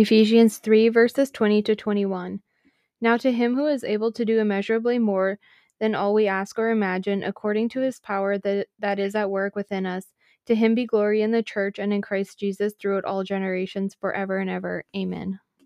Ephesians 3, verses 20 to 21. Now to him who is able to do immeasurably more than all we ask or imagine, according to his power that is at work within us, to him be glory in the church and in Christ Jesus throughout all generations, forever and ever. Amen.